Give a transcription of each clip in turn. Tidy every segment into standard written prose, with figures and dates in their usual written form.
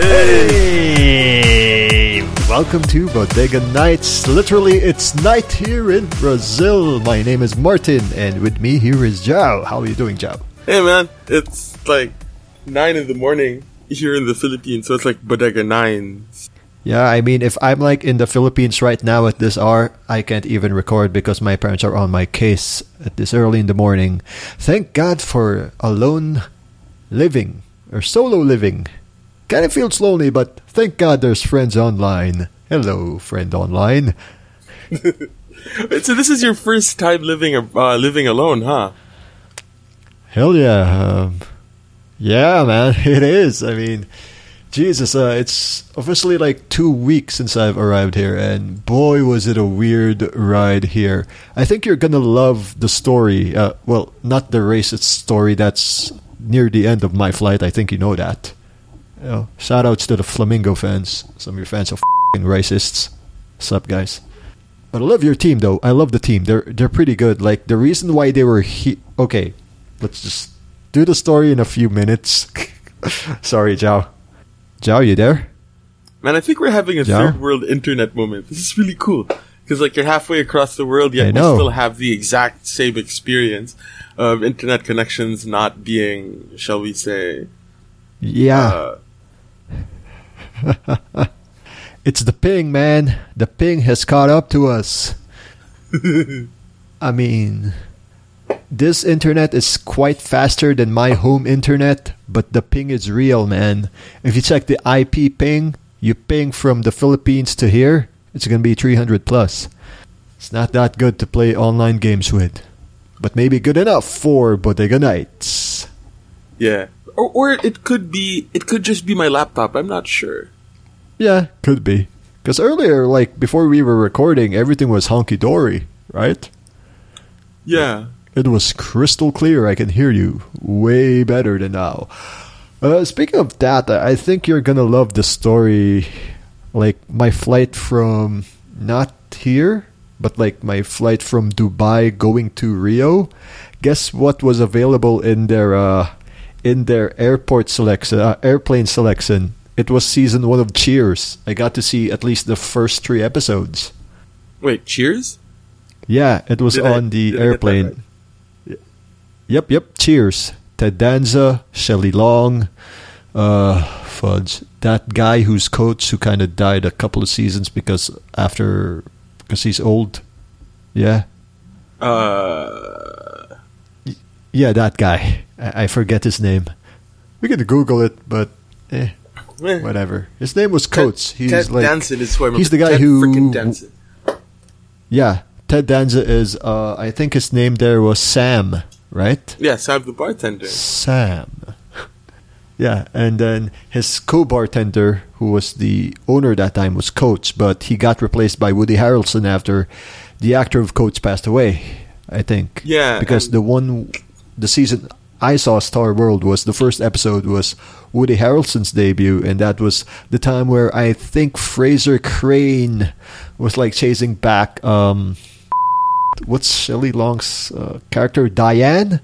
Hey! Welcome to Bodega Nights. Literally, it's night here in Brazil. My name is Martin, and with me here is Jao. How are you doing, Jao? Hey, man. It's like 9 in the morning here in the Philippines, so it's like Bodega Nines. Yeah, I mean, if I'm like in the Philippines right now at this hour, I can't even record because my parents are on my case at this early in the morning. Thank God for alone living or solo living. Kind of feels lonely, but thank God there's friends online. Hello, friend online. So this is your first time living alone, huh? Hell yeah. Yeah, man, it is. I mean, Jesus, it's officially like 2 weeks since I've arrived here, and boy, was it a weird ride here. I think you're going to love the story. Well, not the racist story that's near the end of my flight. I think you know that. You know, shout-outs to the Flamengo fans. Some of your fans are f***ing racists. What's up, guys? But I love your team, though. I love the team. They're pretty good. Like, the reason why they were okay, let's just do the story in a few minutes. Sorry, Jao. Jao, you there? Man, I think we're having a third world internet moment. This is really cool. Because, like, you're halfway across the world, yet we still have the exact same experience of internet connections not being, shall we say... Yeah. It's the ping, man. The ping has caught up to us. I mean... This internet is quite faster than my home internet, but the ping is real, man. If you check the IP ping, you ping from the Philippines to here, it's going to be 300 plus. It's not that good to play online games with, but maybe good enough for Bodega Nights. Yeah. Or it could just be my laptop, I'm not sure. Yeah, could be. Because earlier, like, before we were recording, everything was honky-dory, right? Yeah. It was crystal clear. I can hear you way better than now. Speaking of that, I think you're going to love the story. Like, my flight from not here, but like my flight from Dubai going to Rio. Guess what was available in their airplane selection? It was season 1 of Cheers. I got to see at least the first 3 episodes. Wait, Cheers? Yeah, it was on the airplane. Yep. Cheers. Ted Danson, Shelley Long, fudge. That guy who's coach who kind of died a couple of seasons because he's old. Yeah. Yeah, that guy. I forget his name. We can Google it, but whatever. His name was Coates. Ted Danson is who I remember. He's the guy who... freaking Danson. Yeah. Ted Danson is, I think his name there was Sam. Right? Yeah, Sam the bartender. Sam. Yeah, and then his co-bartender, who was the owner that time, was Coates, but he got replaced by Woody Harrelson after the actor of Coates passed away, I think. Yeah. Because the season I saw Star World was, the first episode was Woody Harrelson's debut, and that was the time where I think Fraser Crane was like chasing back... what's Shelley Long's character, Diane,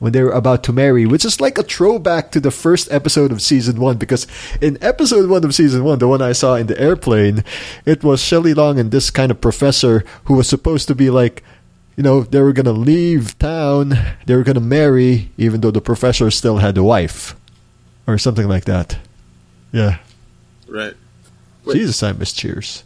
when they were about to marry, which is like a throwback to the first episode of season 1, because in episode 1 of season 1, the one I saw in the airplane, it was Shelley Long and this kind of professor who was supposed to be like, you know, they were going to leave town, they were going to marry, even though the professor still had a wife or something like that. Yeah. Right. Wait. Jesus, I miss Cheers.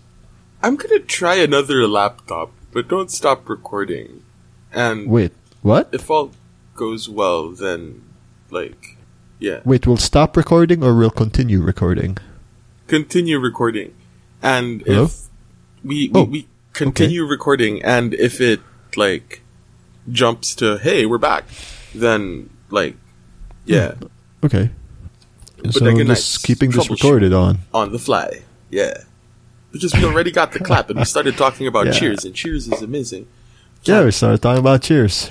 I'm going to try another laptop. But don't stop recording. And wait, what? If all goes well, then, like, yeah. Wait, we'll stop recording or we'll continue recording? Continue recording. And hello? If we continue recording, and if it, like, jumps to, hey, we're back, then, like, yeah. Okay. But so I'm just keeping this recorded on. On the fly, yeah. Because we already got the clap and we started talking about Cheers, and Cheers is amazing. Yeah, we started talking about Cheers.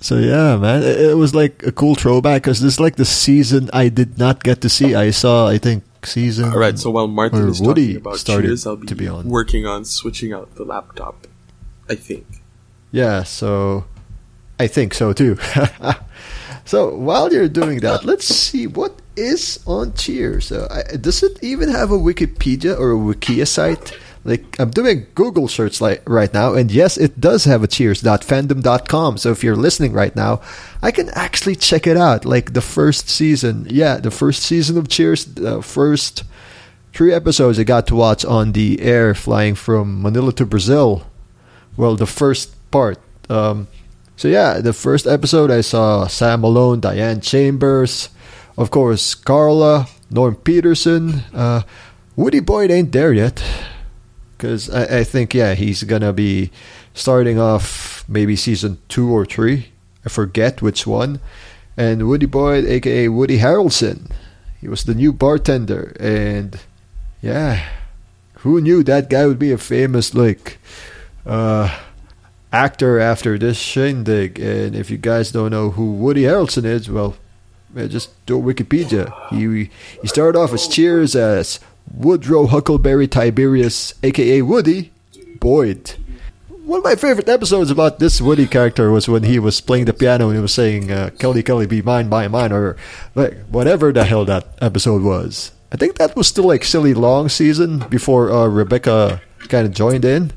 So yeah, man, it was like a cool throwback because this is like the season I did not get to see. I saw, I think, season. All right, so while Martin is talking about Cheers, I'll be working on switching out the laptop, I think. Yeah, so I think so too. So while you're doing that, let's see what is on Cheers. So does it even have a Wikipedia or a Wikia site? Like, I'm doing Google search right now, and yes, it does have a cheers.fandom.com. So if you're listening right now, I can actually check it out. Like the first season. Yeah, the first season of Cheers, the first 3 episodes I got to watch on the air flying from Manila to Brazil. Well, the first part. So yeah, the first episode I saw Sam Malone, Diane Chambers, of course, Carla, Norm Peterson. Woody Boyd ain't there yet. Because I think, yeah, he's going to be starting off maybe season 2 or 3. I forget which one. And Woody Boyd, a.k.a. Woody Harrelson. He was the new bartender. And, yeah, who knew that guy would be a famous, like, actor after this shindig. And if you guys don't know who Woody Harrelson is, well, just do Wikipedia. He started off as Cheers as Woodrow Huckleberry Tiberius, a.k.a. Woody Boyd. One of my favorite episodes about this Woody character was when he was playing the piano and he was saying, Kelly, Kelly, be mine, mine, mine, or like whatever the hell that episode was. I think that was still like Shelley Long season before Rebecca kind of joined in,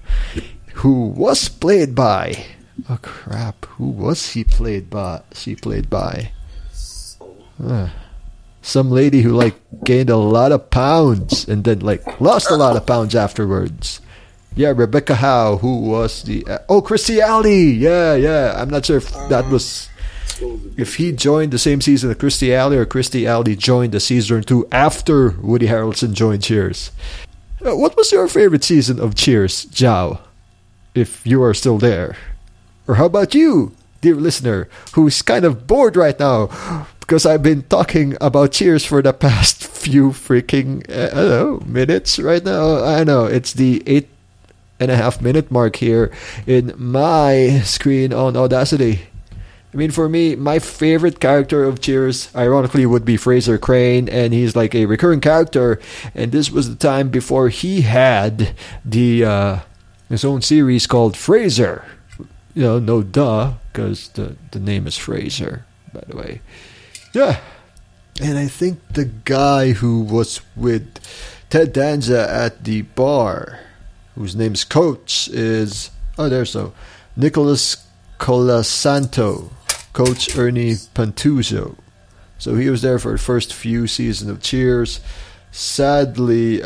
who was played by... Oh, crap. Who was he played by? She played by... Some lady who, like, gained a lot of pounds and then, like, lost a lot of pounds afterwards. Yeah, Rebecca Howe, who was the... Kirstie Alley! Yeah. I'm not sure if that was... If he joined the same season of Kirstie Alley or Kirstie Alley joined the season 2 after Woody Harrelson joined Cheers. What was your favorite season of Cheers, Zhao? If you are still there. Or how about you, dear listener, who's kind of bored right now? Because I've been talking about Cheers for the past few freaking minutes right now. I know it's the 8.5 minute mark here in my screen on Audacity. I mean, for me, my favorite character of Cheers, ironically, would be Fraser Crane, and he's like a recurring character. And this was the time before he had the his own series called Frasier. You know, no duh, because the name is Frasier, by the way. Yeah, and I think the guy who was with Ted Danson at the bar, whose name's Coach, is Nicholas Colasanto, Coach Ernie Pantuso. So he was there for the first few seasons of Cheers. Sadly,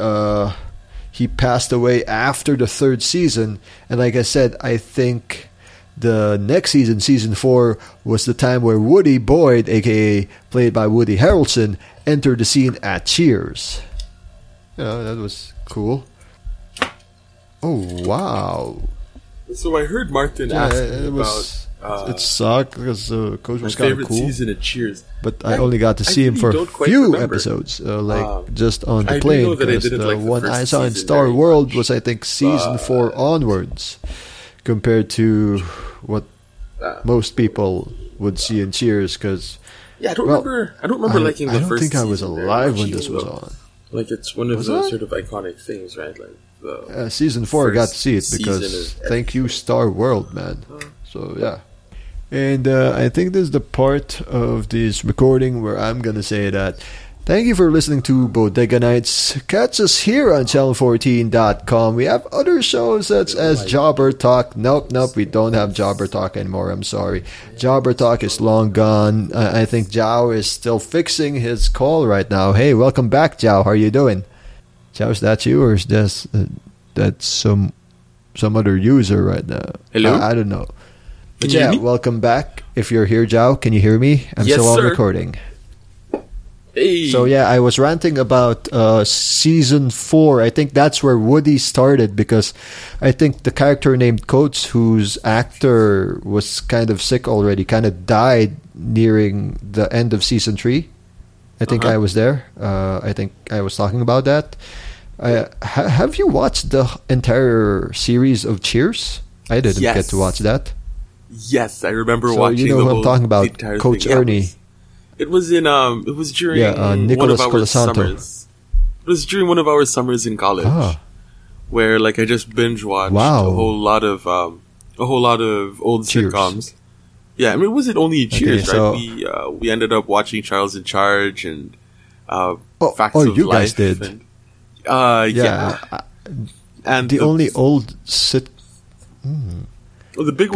he passed away after the 3rd season, and like I said, I think the next season, season 4, was the time where Woody Boyd, a.k.a. played by Woody Harrelson, entered the scene at Cheers. You know, that was cool. Oh, wow. So I heard Martin ask about... it sucked because Coach was kind of cool. My favorite season at Cheers. But I only got to see him for a few episodes, just on the plane. The one I saw in Star World was, I think, season 4 onwards. Compared to what most people would see in Cheers, because I don't remember liking the first. I think I was alive when this was on. Like it's one of those sort of iconic things, right? Like the season 4, I got to see it because thank you Star World, man. So yeah, and I think this is the part of this recording where I'm gonna say that. Thank you for listening to Bodega Nights. Catch us here on channel14.com. We have other shows such as Jobber Talk. Nope, we don't have Jobber Talk anymore. I'm sorry. Jobber Talk is long gone. I think Zhao is still fixing his call right now. Hey, welcome back, Zhao. How are you doing? Zhao, is that you or is that some other user right now? Hello? I don't know. But yeah, welcome back. If you're here, Zhao, can you hear me? I'm still on recording. Hey. So yeah, I was ranting about season 4. I think that's where Woody started because I think the character named Coates, whose actor was kind of sick already, kind of died nearing the end of season 3. I think I was there. I think I was talking about that. Have you watched the entire series of Cheers? I didn't get to watch that. Yes, I remember watching. You know who I'm talking about, Coach Ernie. Yes. It was in during one of our summers. It was during one of our summers in college, where like I just binge watched a whole lot of old Cheers sitcoms. Yeah, I mean, was it only Cheers? Okay, so, right? We ended up watching Charles in Charge and facts of life. Oh, you guys did. And, yeah. And the only old sit. Mm. Well, the big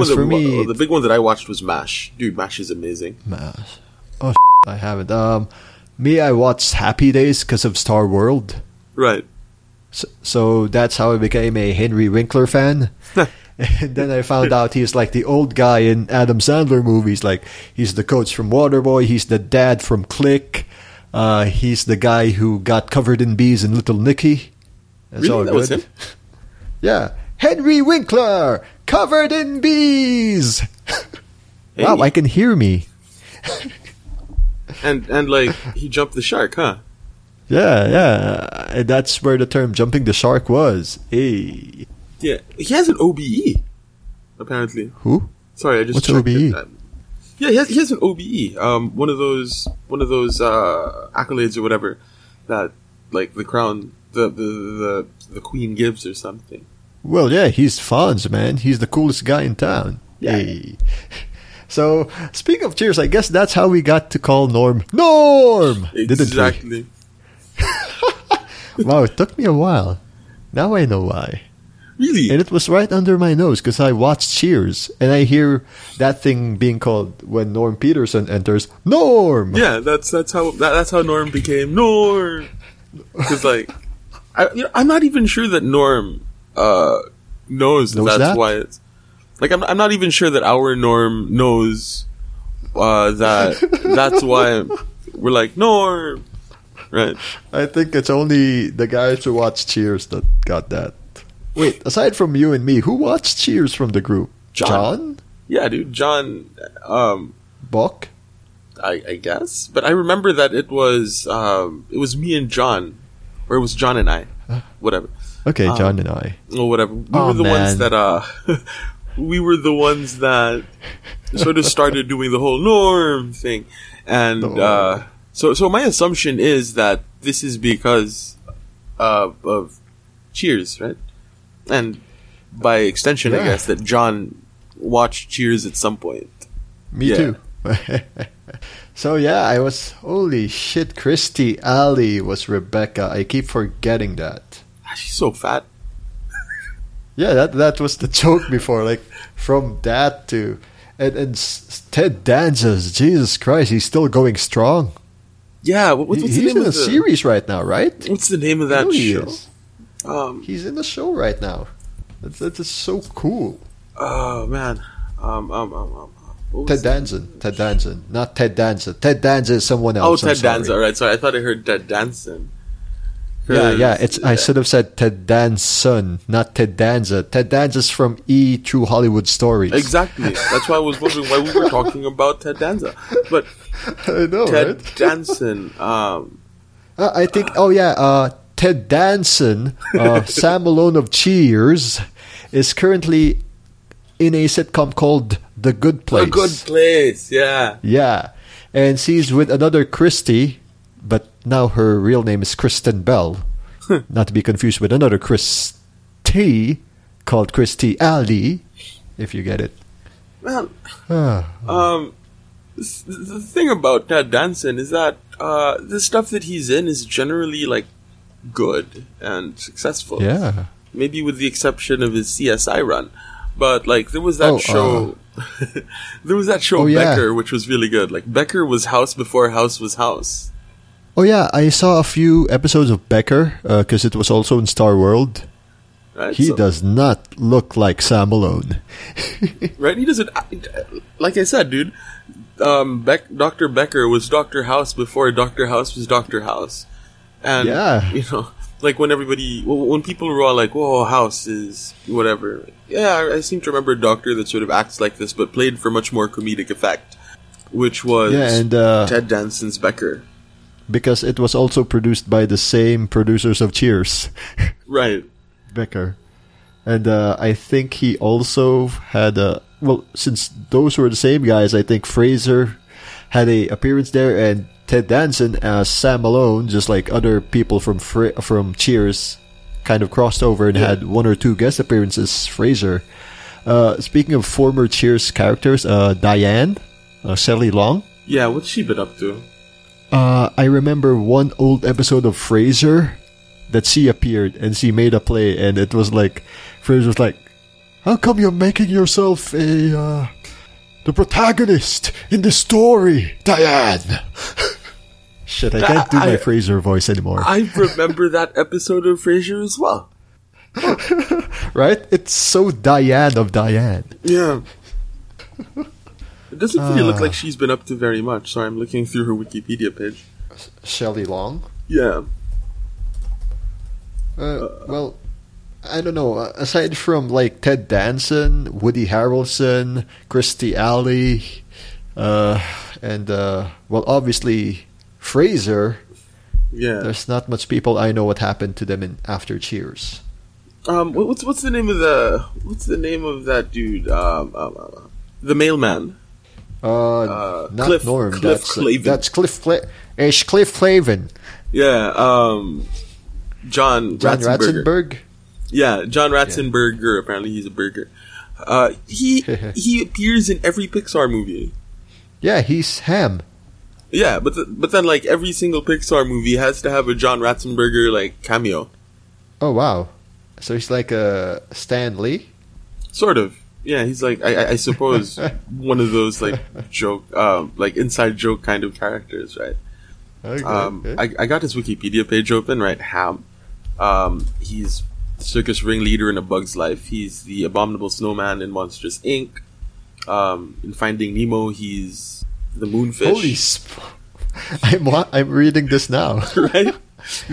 one that I watched was MASH. Dude, MASH is amazing. MASH. Oh, I haven't. I watched Happy Days because of Star World. Right. So that's how I became a Henry Winkler fan. And then I found out he's like the old guy in Adam Sandler movies. Like, he's the coach from Waterboy. He's the dad from Click. He's the guy who got covered in bees in Little Nicky. That's really? All that good. Was him? Yeah. Henry Winkler, covered in bees. Hey. Wow, I can hear me. and like, he jumped the shark, huh? Yeah. And that's where the term jumping the shark was. Hey. Yeah, he has an OBE, apparently. Who? Sorry, I just checked. What's an OBE? Yeah, he has an OBE. One of those accolades or whatever that, like, the crown, the queen gives or something. Well, yeah, he's Fonz, man. He's the coolest guy in town. Yeah. Hey. So, speaking of Cheers, I guess that's how we got to call Norm. Exactly. Wow, it took me a while. Now I know why. Really? And it was right under my nose because I watched Cheers and I hear that thing being called when Norm Peterson enters, Norm. Yeah, that's how Norm became Norm. Because like, I'm not even sure that Norm knows that's that? Why it's like I'm not even sure that our Norm knows that's why we're like Norm, right? I think it's only the guys who watch Cheers that got that. Wait, aside from you and me, who watched Cheers from the group? John? Yeah, dude, John. Buck? I guess. But I remember that it was me and John. Or it was John and I. Whatever. Okay, John and I. Or whatever. We were the ones that sort of started doing the whole Norm thing. And so my assumption is that this is because of Cheers, right? And by extension, yeah. I guess, that John watched Cheers at some point. Me too. So, yeah, holy shit, Kirstie Alley was Rebecca. I keep forgetting that. She's so fat. Yeah, that was the joke before, like, from that to... And Ted Danson, Jesus Christ, he's still going strong. Yeah, what's the name of that? He's in a series right now, right? What's the name of that show? He's in the show right now. That is so cool. Oh man, Ted Danson, not Ted Danson. Ted Danson is someone else. Oh, Ted Danson. All right, sorry, I thought I heard Ted Danson. Yeah. I should have said Ted Danson, not Ted Danson. Ted Danson's from E True Hollywood Stories. Exactly. That's why I was wondering why we were talking about Ted Danson, but I know, Ted right? Danson. I think. Oh yeah. Ted Danson, Sam Malone of Cheers, is currently in a sitcom called The Good Place. The Good Place, yeah. Yeah. And she's with another Kirstie, but now her real name is Kristen Bell. Not to be confused with another Kirstie called Kirstie Alley, if you get it. Man, the thing about Ted Danson is that the stuff that he's in is generally like good and successful. Yeah. Maybe with the exception of his CSI run. But like there was that show Becker, which was really good. Like Becker was house before house was house. Oh yeah, I saw a few episodes of Becker because it was also in Star World. Right, he does not look like Sam Malone. Right? He doesn't. Like I said, dude, Dr. Becker was Dr. House before Dr. House was Dr. House. And, yeah. You know, like when people were all like, whoa, House is whatever. Yeah, I seem to remember a doctor that sort of acts like this, but played for much more comedic effect, which was Ted Danson's Becker. Because it was also produced by the same producers of Cheers. Right. Becker. And I think he also had since those were the same guys, I think Frasier had a appearance there and Ted Danson as Sam Malone, just like other people from Cheers, kind of crossed over and had one or two guest appearances. Frasier. Speaking of former Cheers characters, Diane, Shelley Long. Yeah, what's she been up to? I remember one old episode of Frasier that she appeared and she made a play, and it was like, Frasier was like, how come you're making yourself the protagonist in this story, Diane? Shit, I can't do my Frasier voice anymore. I remember that episode of Frasier as well. Right? It's so Diane of Diane. Yeah. It doesn't really look like she's been up to very much, so I'm looking through her Wikipedia page. Shelley Long? Yeah. Well, I don't know. Aside from, like, Ted Danson, Woody Harrelson, Kirstie Alley, and obviously Frasier, yeah, there's not much people I know what happened to them in after Cheers. What's the name of that dude? The mailman. Not Cliff, Norm. That's Cliff. It's Cliff Clavin. Yeah. John Ratzenberger. Yeah, John Ratzenberger. Yeah. Apparently, he's a burger. He appears in every Pixar movie. Yeah, he's Ham. Yeah, but then like every single Pixar movie has to have a John Ratzenberger like cameo. Oh wow! So he's like a Stan Lee. Sort of. Yeah, he's like I suppose one of those like joke, like inside joke kind of characters, right? Okay, okay. I got his Wikipedia page open, right? Ham. He's circus ringleader in A Bug's Life. He's the abominable snowman in Monsters Inc. In Finding Nemo, he's the moonfish. I'm reading this now. Right? He's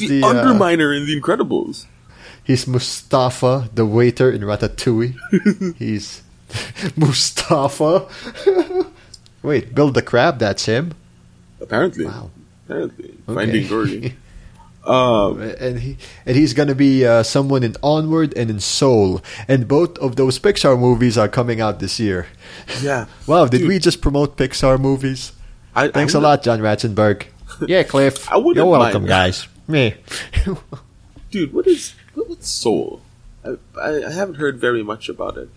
the underminer in The Incredibles. He's Mustafa, the waiter in Ratatouille. He's Mustafa. Wait, Bill the Crab, that's him? Apparently. Wow. Apparently. Okay. Finding Dory. And he's going to be someone in Onward and in Soul. And both of those Pixar movies are coming out this year. Yeah. Wow, did we just promote Pixar movies? Thanks a lot, John Ratzenberg. Yeah, Cliff. You're welcome, guys. Me. Dude, what's Soul? I haven't heard very much about it.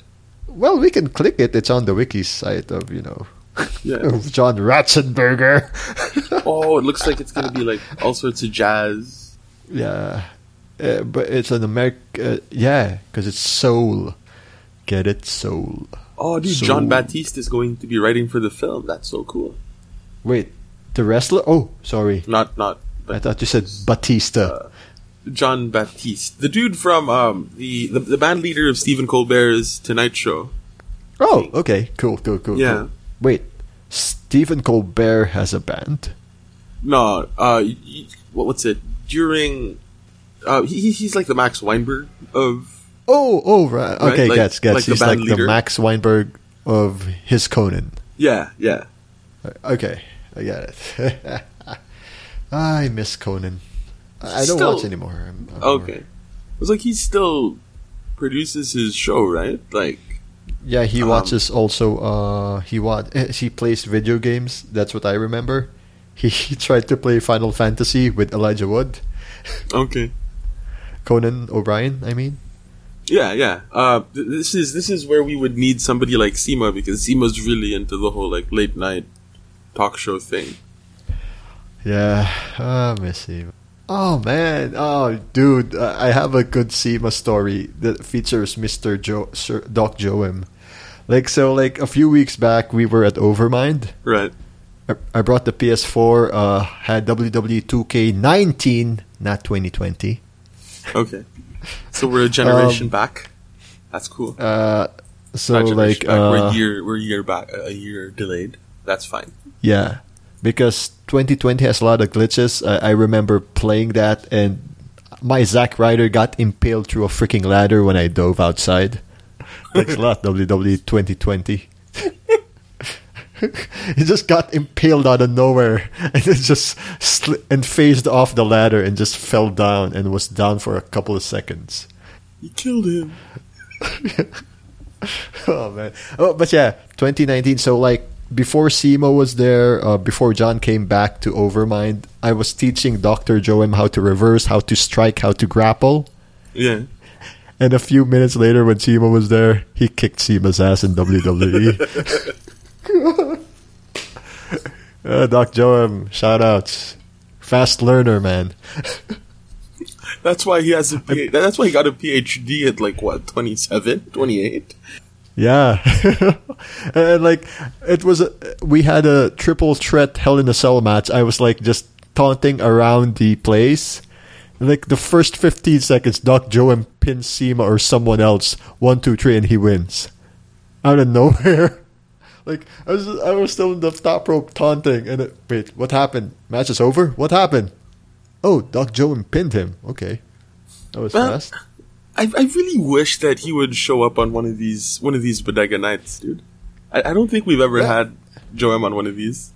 Well, we can click it. It's on the wiki site of, of John Ratzenberger. Oh, it looks like it's going to be like all sorts of jazz. Yeah. But it's an American... because it's Soul. Get it? Soul. Oh, dude, Soul. Jon Batiste is going to be writing for the film. That's so cool. Wait, the wrestler? Oh, sorry. Not. I thought you said Batista. Jon Batiste, the dude from the band leader of Stephen Colbert's Tonight Show. Oh, okay, cool. Yeah. Cool. Wait, Stephen Colbert has a band? No, what's it? During, he's like the Max Weinberg of. Oh, right. Okay, like, gets. Like he's the band like leader. The Max Weinberg of his Conan. Yeah. Okay, I got it. I miss Conan. I don't watch anymore. Okay. It was like he still produces his show, right? Like, yeah, he watches also. He plays video games. That's what I remember. He tried to play Final Fantasy with Elijah Wood. Okay. Conan O'Brien, I mean. Yeah. This is where we would need somebody like Seema, because Seema's really into the whole like late night talk show thing. Yeah, I miss Seema. Oh, man. Oh, dude. I have a good Seema story that features Mr. Doc Joem. Like, so, like, a few weeks back, we were at Overmind. Right. I brought the PS4, had WWE 2K19, not 2020. Okay. So we're a generation back. That's cool. We're a year delayed. That's fine. Yeah. Because 2020 has a lot of glitches. I remember playing that, and my Zack Ryder got impaled through a freaking ladder when I dove outside. Thanks a lot, WWE 2020. He just got impaled out of nowhere, and it just phased off the ladder and just fell down and was down for a couple of seconds. You killed him. Oh, man. Oh, but yeah, 2019, so like, before Seema was there, before John came back to Overmind, I was teaching Dr. Joem how to reverse, how to strike, how to grapple. Yeah. And a few minutes later, when Seema was there, he kicked Seema's ass in WWE. Doc Joam, shout outs. Fast learner, man. That's why he has a PhD. That's why he got a PhD at like what, 27, 28? Yeah. And like it was we had a triple threat Hell in a Cell match. I was like just taunting around the place. Like the first 15 seconds, Doc Joam pins Seema or someone else. 1, 2, 3, and he wins. Out of nowhere. Like I was still in the top rope taunting, and wait, what happened? Match is over? What happened? Oh, Doc Joam pinned him. Okay, that was fast. I really wish that he would show up on one of these Bodega Nights, dude. I don't think we've ever had Joam on one of these.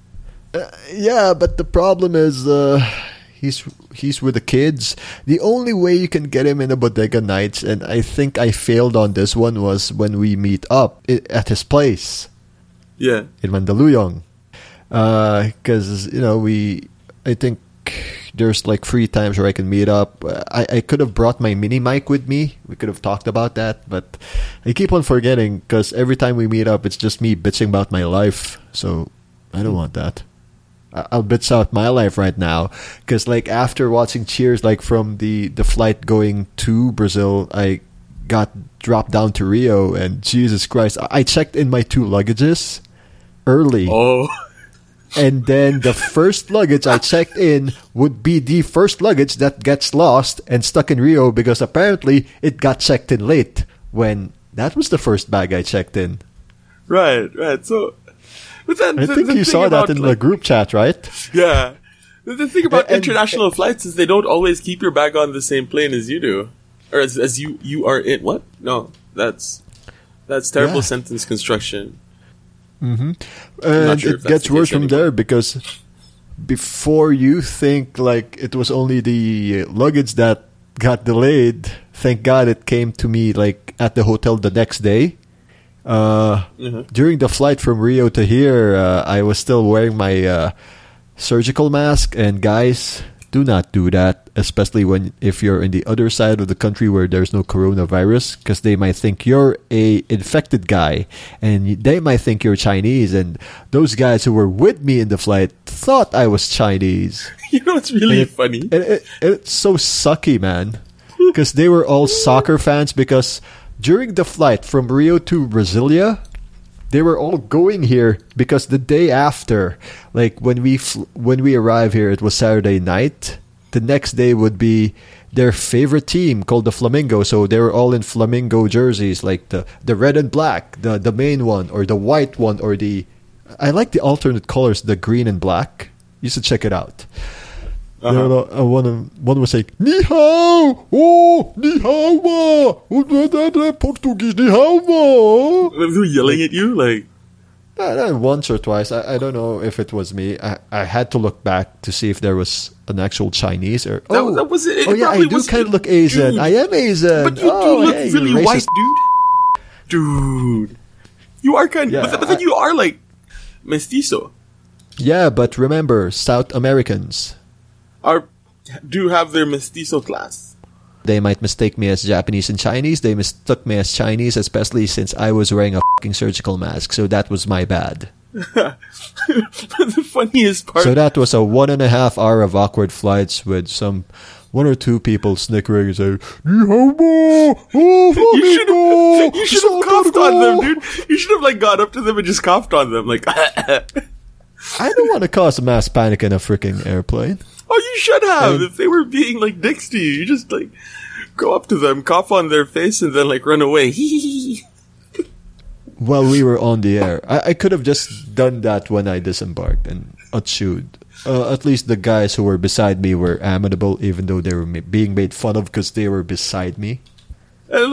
Yeah, but the problem is he's with the kids. The only way you can get him in a Bodega Nights, and I think I failed on this one, was when we meet up at his place. Yeah, in Mandaluyong, because I think there's like 3 times where I can meet up. I could have brought my mini mic with me. We could have talked about that, but I keep on forgetting because every time we meet up, it's just me bitching about my life. So I don't want that. I'll bitch out my life right now because, like, after watching Cheers, like from the flight going to Brazil, I got dropped down to Rio, and Jesus Christ, I checked in my 2 luggages early. Oh. And then the first luggage I checked in would be the first luggage that gets lost and stuck in Rio because apparently it got checked in late when that was the first bag I checked in. Right. So, but then, I think you saw that in the group chat, right? Yeah. The thing about international flights is they don't always keep your bag on the same plane as you do. Or as you are in what? No, that's terrible sentence construction. Mm-hmm. And sure it gets worse from there because before you think like it was only the luggage that got delayed, thank God it came to me like at the hotel the next day. During the flight from Rio to here, I was still wearing my surgical mask, and guys, do not do that, especially if you're in the other side of the country where there's no coronavirus, because they might think you're a infected guy, and they might think you're Chinese, and those guys who were with me in the flight thought I was Chinese. You know what's really funny? It's so sucky, man, because they were all soccer fans, because during the flight from Rio to Brasilia, they were all going here because the day after, like when we arrive here, it was Saturday night. The next day would be their favorite team called the Flamengo. So they were all in Flamengo jerseys, like the red and black, the main one, or the white one, or I like the alternate colors, the green and black. You should check it out. One was like, Ni hao! Oh! Ni hao wa! Portuguese, ni hao wa! Were they yelling at you? Once or twice. I don't know if it was me. I had to look back to see if there was an actual Chinese. That was it. I do kind of look Asian. Dude. I am Asian. But you do look really white, dude. You are kind of... Yeah, but then you are like mestizo. Yeah, but remember, South Americans... do have their mestizo class. They might mistake me as Japanese and Chinese. They mistook me as Chinese, especially since I was wearing a fucking surgical mask. So that was my bad. The funniest part. So that was a 1.5 hour of awkward flights with some 1 or 2 people snickering and saying, you should have coughed on them, dude. You should have got up to them and just coughed on them. I don't want to cause mass panic in a freaking airplane. Oh, you should have. If they were being dicks to you, just go up to them, cough on their face, and then run away. While we were on the air, I could have just done that when I disembarked and achooed. At least the guys who were beside me were amenable, even though they were being made fun of because they were beside me. And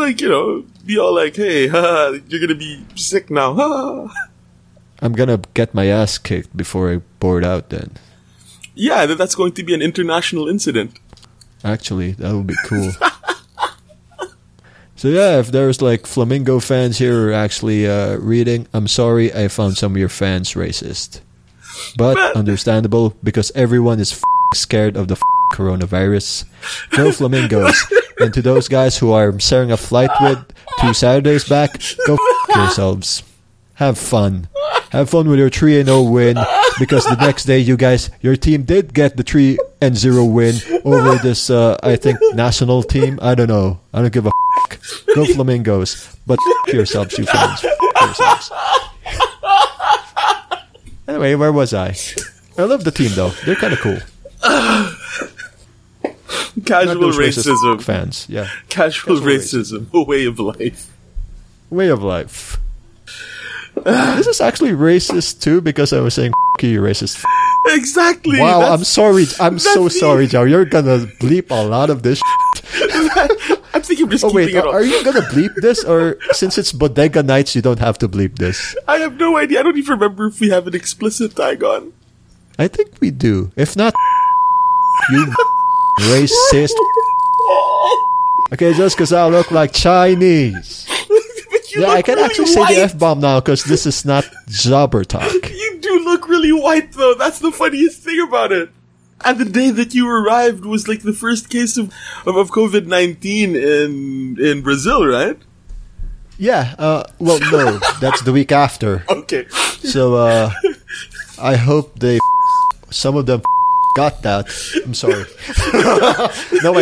be all like, "Hey, you're gonna be sick now." I'm gonna get my ass kicked before I board out. Then. Yeah, that's going to be an international incident. Actually, that would be cool. So yeah, if there's Flamengo fans here who are actually reading, I'm sorry I found some of your fans racist. But understandable, because everyone is scared of the coronavirus. Go Flamingos. And to those guys who I'm sharing a flight with 2 Saturdays back, go yourselves. Have fun. Have fun with your 3-0 win, because the next day your team did get the 3-0 win over this, I think, national team. I don't know. I don't give a f***. Go Flamingos. But f*** yourselves, you fans. Yourselves. Anyway, where was I? I love the team, though. They're kind of cool. Casual racism. Fans, yeah. Casual racism. A way of life. Way of life. This is actually racist too, because I was saying f*** you racist f-. Exactly. Wow, I'm sorry. I'm so sorry, Joe. You're gonna bleep a lot of this shit. I'm thinking of just keeping it on. Are you gonna bleep this, or since it's Bodega Nights you don't have to bleep this? I have no idea. I don't even remember if we have an explicit tag on. I think we do. If not, you racist. Okay, just because I look like Chinese. Yeah, I can really actually say white. The F-bomb now, because this is not Jobber Talk. You do look really white, though. That's the funniest thing about it. And the day that you arrived was like the first case of COVID-19 in Brazil, right? Yeah. Well, no. That's the week after. Okay. So I hope they... some of them got that. I'm sorry. No,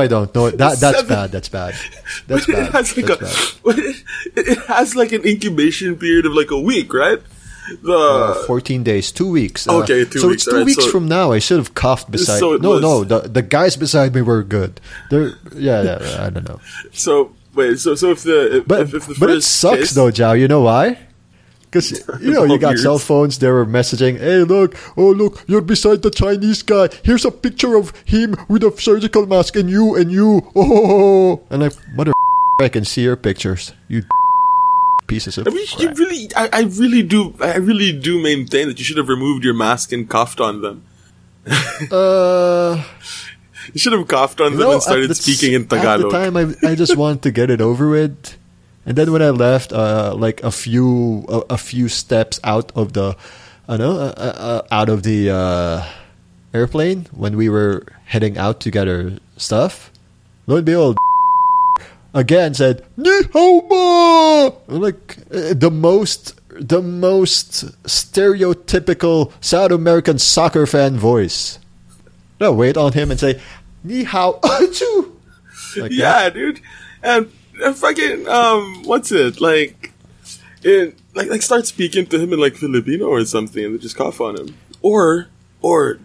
I don't. No, that's bad. That's bad. It has like an incubation period of like a week, right? 14 days, 2 weeks. Okay, 2 weeks. So it's two weeks from now. I should have coughed beside. So no. The guys beside me were good. They're yeah. I don't know. So wait, so if the but it sucks case, though, Zhao. You know why? Because, you got cell phones, they were messaging, hey, look, you're beside the Chinese guy. Here's a picture of him with a surgical mask and you. Oh, and like, mother I can see your pictures. You pieces of crap. I really do maintain that you should have removed your mask and coughed on them. You should have coughed on them and started speaking in Tagalog. At the time, I just wanted to get it over with. And then when I left, like a few steps out of the, airplane, when we were heading out to get our stuff, lo and behold, again said "Ni hao ma!" Like the most stereotypical South American soccer fan voice. No, wait on him and say "Ni hao achu." Like yeah, that. Dude, and fucking what's it like? Like start speaking to him in like Filipino or something, and they just cough on him. Or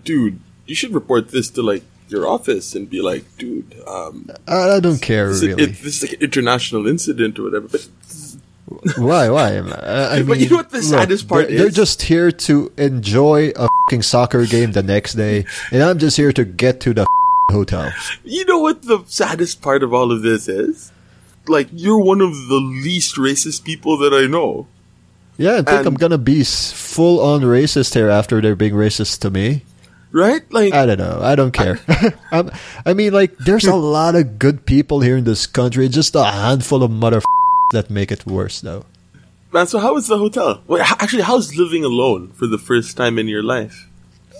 dude, you should report this to like your office and be like, dude, I don't care really. This is like an international incident or whatever. But why? I mean, but you know what the saddest part is? They're just here to enjoy a fucking soccer game the next day, and I'm just here to get to the hotel. You know what the saddest part of all of this is? Like, you're one of the least racist people that I know. Yeah, I think I'm going to be full-on racist here after they're being racist to me. Right? Like, I don't know. I don't care. I mean, like, there's a lot of good people here in this country. Just a handful of motherfuckers that make it worse, though. Man, so how is the hotel? Wait, actually, how's living alone for the first time in your life?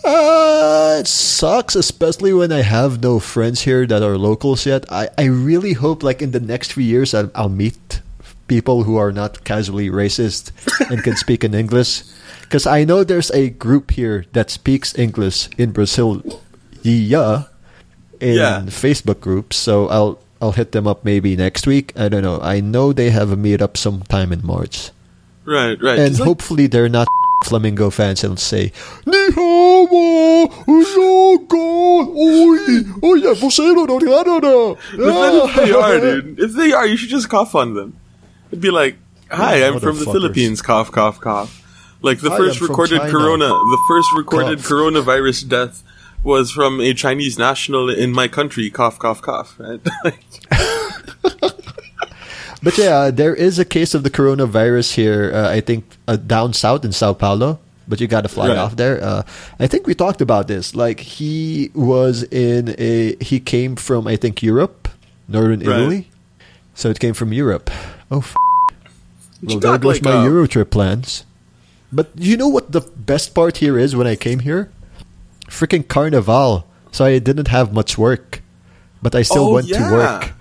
It sucks, especially when I have no friends here that are locals yet. I really hope, like, in the next few years, I'll meet people who are not casually racist and can speak in English. Because I know there's a group here that speaks English in Brazil, Facebook groups. So I'll hit them up maybe next week. I don't know. I know they have a meetup sometime in March. Right. And hopefully they're not Flamengo fans and say Ni hao ma, go, oi, yeah, If they are, you should just cough on them. It'd be like, hi, I'm from the Philippines, cough, cough, cough. Like the first recorded coronavirus death was from a Chinese national in my country, cough, cough, cough. Right? But yeah, there is a case of the coronavirus here, I think, down south in Sao Paulo. But you got to fly off there. I think we talked about this. Like, he came from, I think, Europe, northern Italy. So it came from Europe. Oh, well, there goes my Euro trip plans. But you know what the best part here is when I came here? Freaking Carnival. So I didn't have much work. But I still went to work.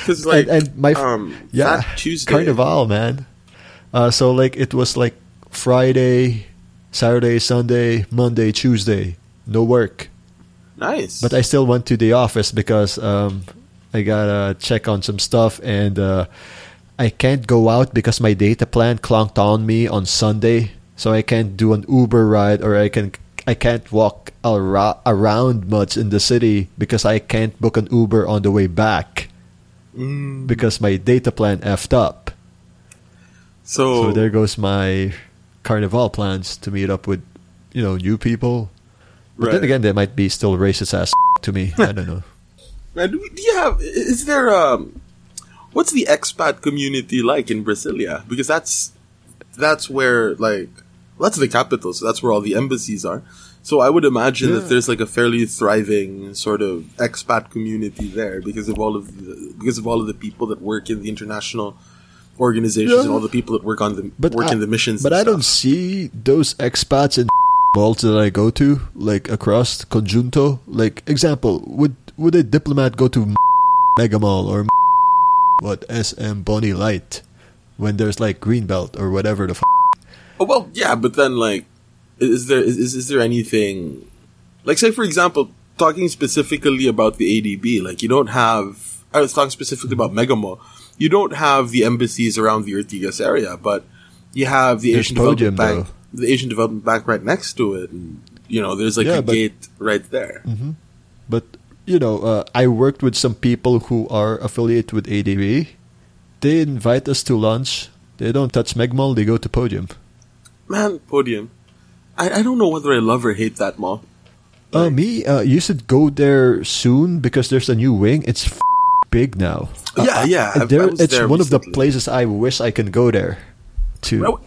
Because like, and my Fat Tuesday. Carnival, man. So like it was like Friday, Saturday, Sunday, Monday, Tuesday, no work. Nice. But I still went to the office because I gotta check on some stuff, and I can't go out because my data plan clunked on me on Sunday, so I can't do an Uber ride, or I can't walk around much in the city because I can't book an Uber on the way back because my data plan effed up. So there goes my carnival plans to meet up with, you know, new people. But then again, they might be still racist ass to me. I don't know. Man, do you have? Is there what's the expat community like in Brasilia? Because that's where, like, that's the capital, so that's where all the embassies are. So I would imagine that there's like a fairly thriving sort of expat community there because of all of the people that work in the international organizations and all the people that work on in the missions. But I don't see those expats in malls that I go to, like across Conjunto. Like, example, would a diplomat go to Mega Mall or SM Bonnie Light when there's like Greenbelt or whatever the f***? Oh, well, yeah, but then, like, is there anything... Like, say, for example, talking specifically about the ADB, like, you don't have... I was talking specifically about Megamall. You don't have the embassies around the Urtigas area, but you have the Asian Development Bank. The Asian Development Bank right next to it. And, you know, there's, like, gate right there. Mm-hmm. But, you know, I worked with some people who are affiliated with ADB. They invite us to lunch. They don't touch Megamall. They go to Podium. Man, Podium. I don't know whether I love or hate that mall. Like, you should go there soon because there's a new wing. It's big now. Yeah, yeah. It's one of the places I wish I can go there to.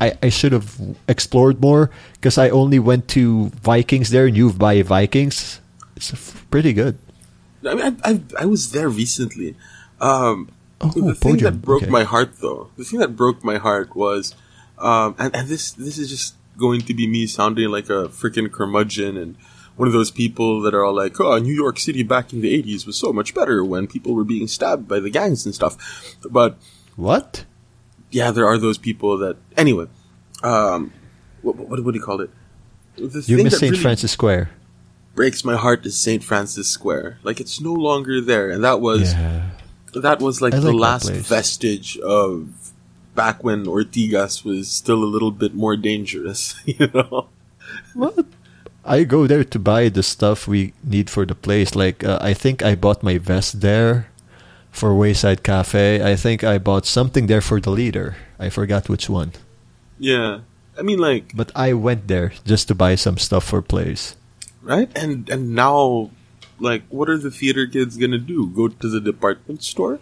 I should have explored more because I only went to Vikings there, New Dubai Vikings. It's pretty good. I mean, I was there recently. The thing that broke my heart, though, was... and this is just going to be me sounding like a freaking curmudgeon and one of those people that are all like, oh, New York City back in the 80s was so much better when people were being stabbed by the gangs and stuff. But... What? Yeah, there are those people that... Anyway, what do you call it? You miss St. Francis Square. Breaks my heart is St. Francis Square. Like, it's no longer there. And that was... Yeah. That was like the last vestige of... back when Ortigas was still a little bit more dangerous, you know? What? I go there to buy the stuff we need for the place. Like, I think I bought my vest there for Wayside Cafe. I think I bought something there for the leader. I forgot which one. Yeah. I mean, like... But I went there just to buy some stuff for plays. Right? And now, like, what are the theater kids gonna do? Go to the department store?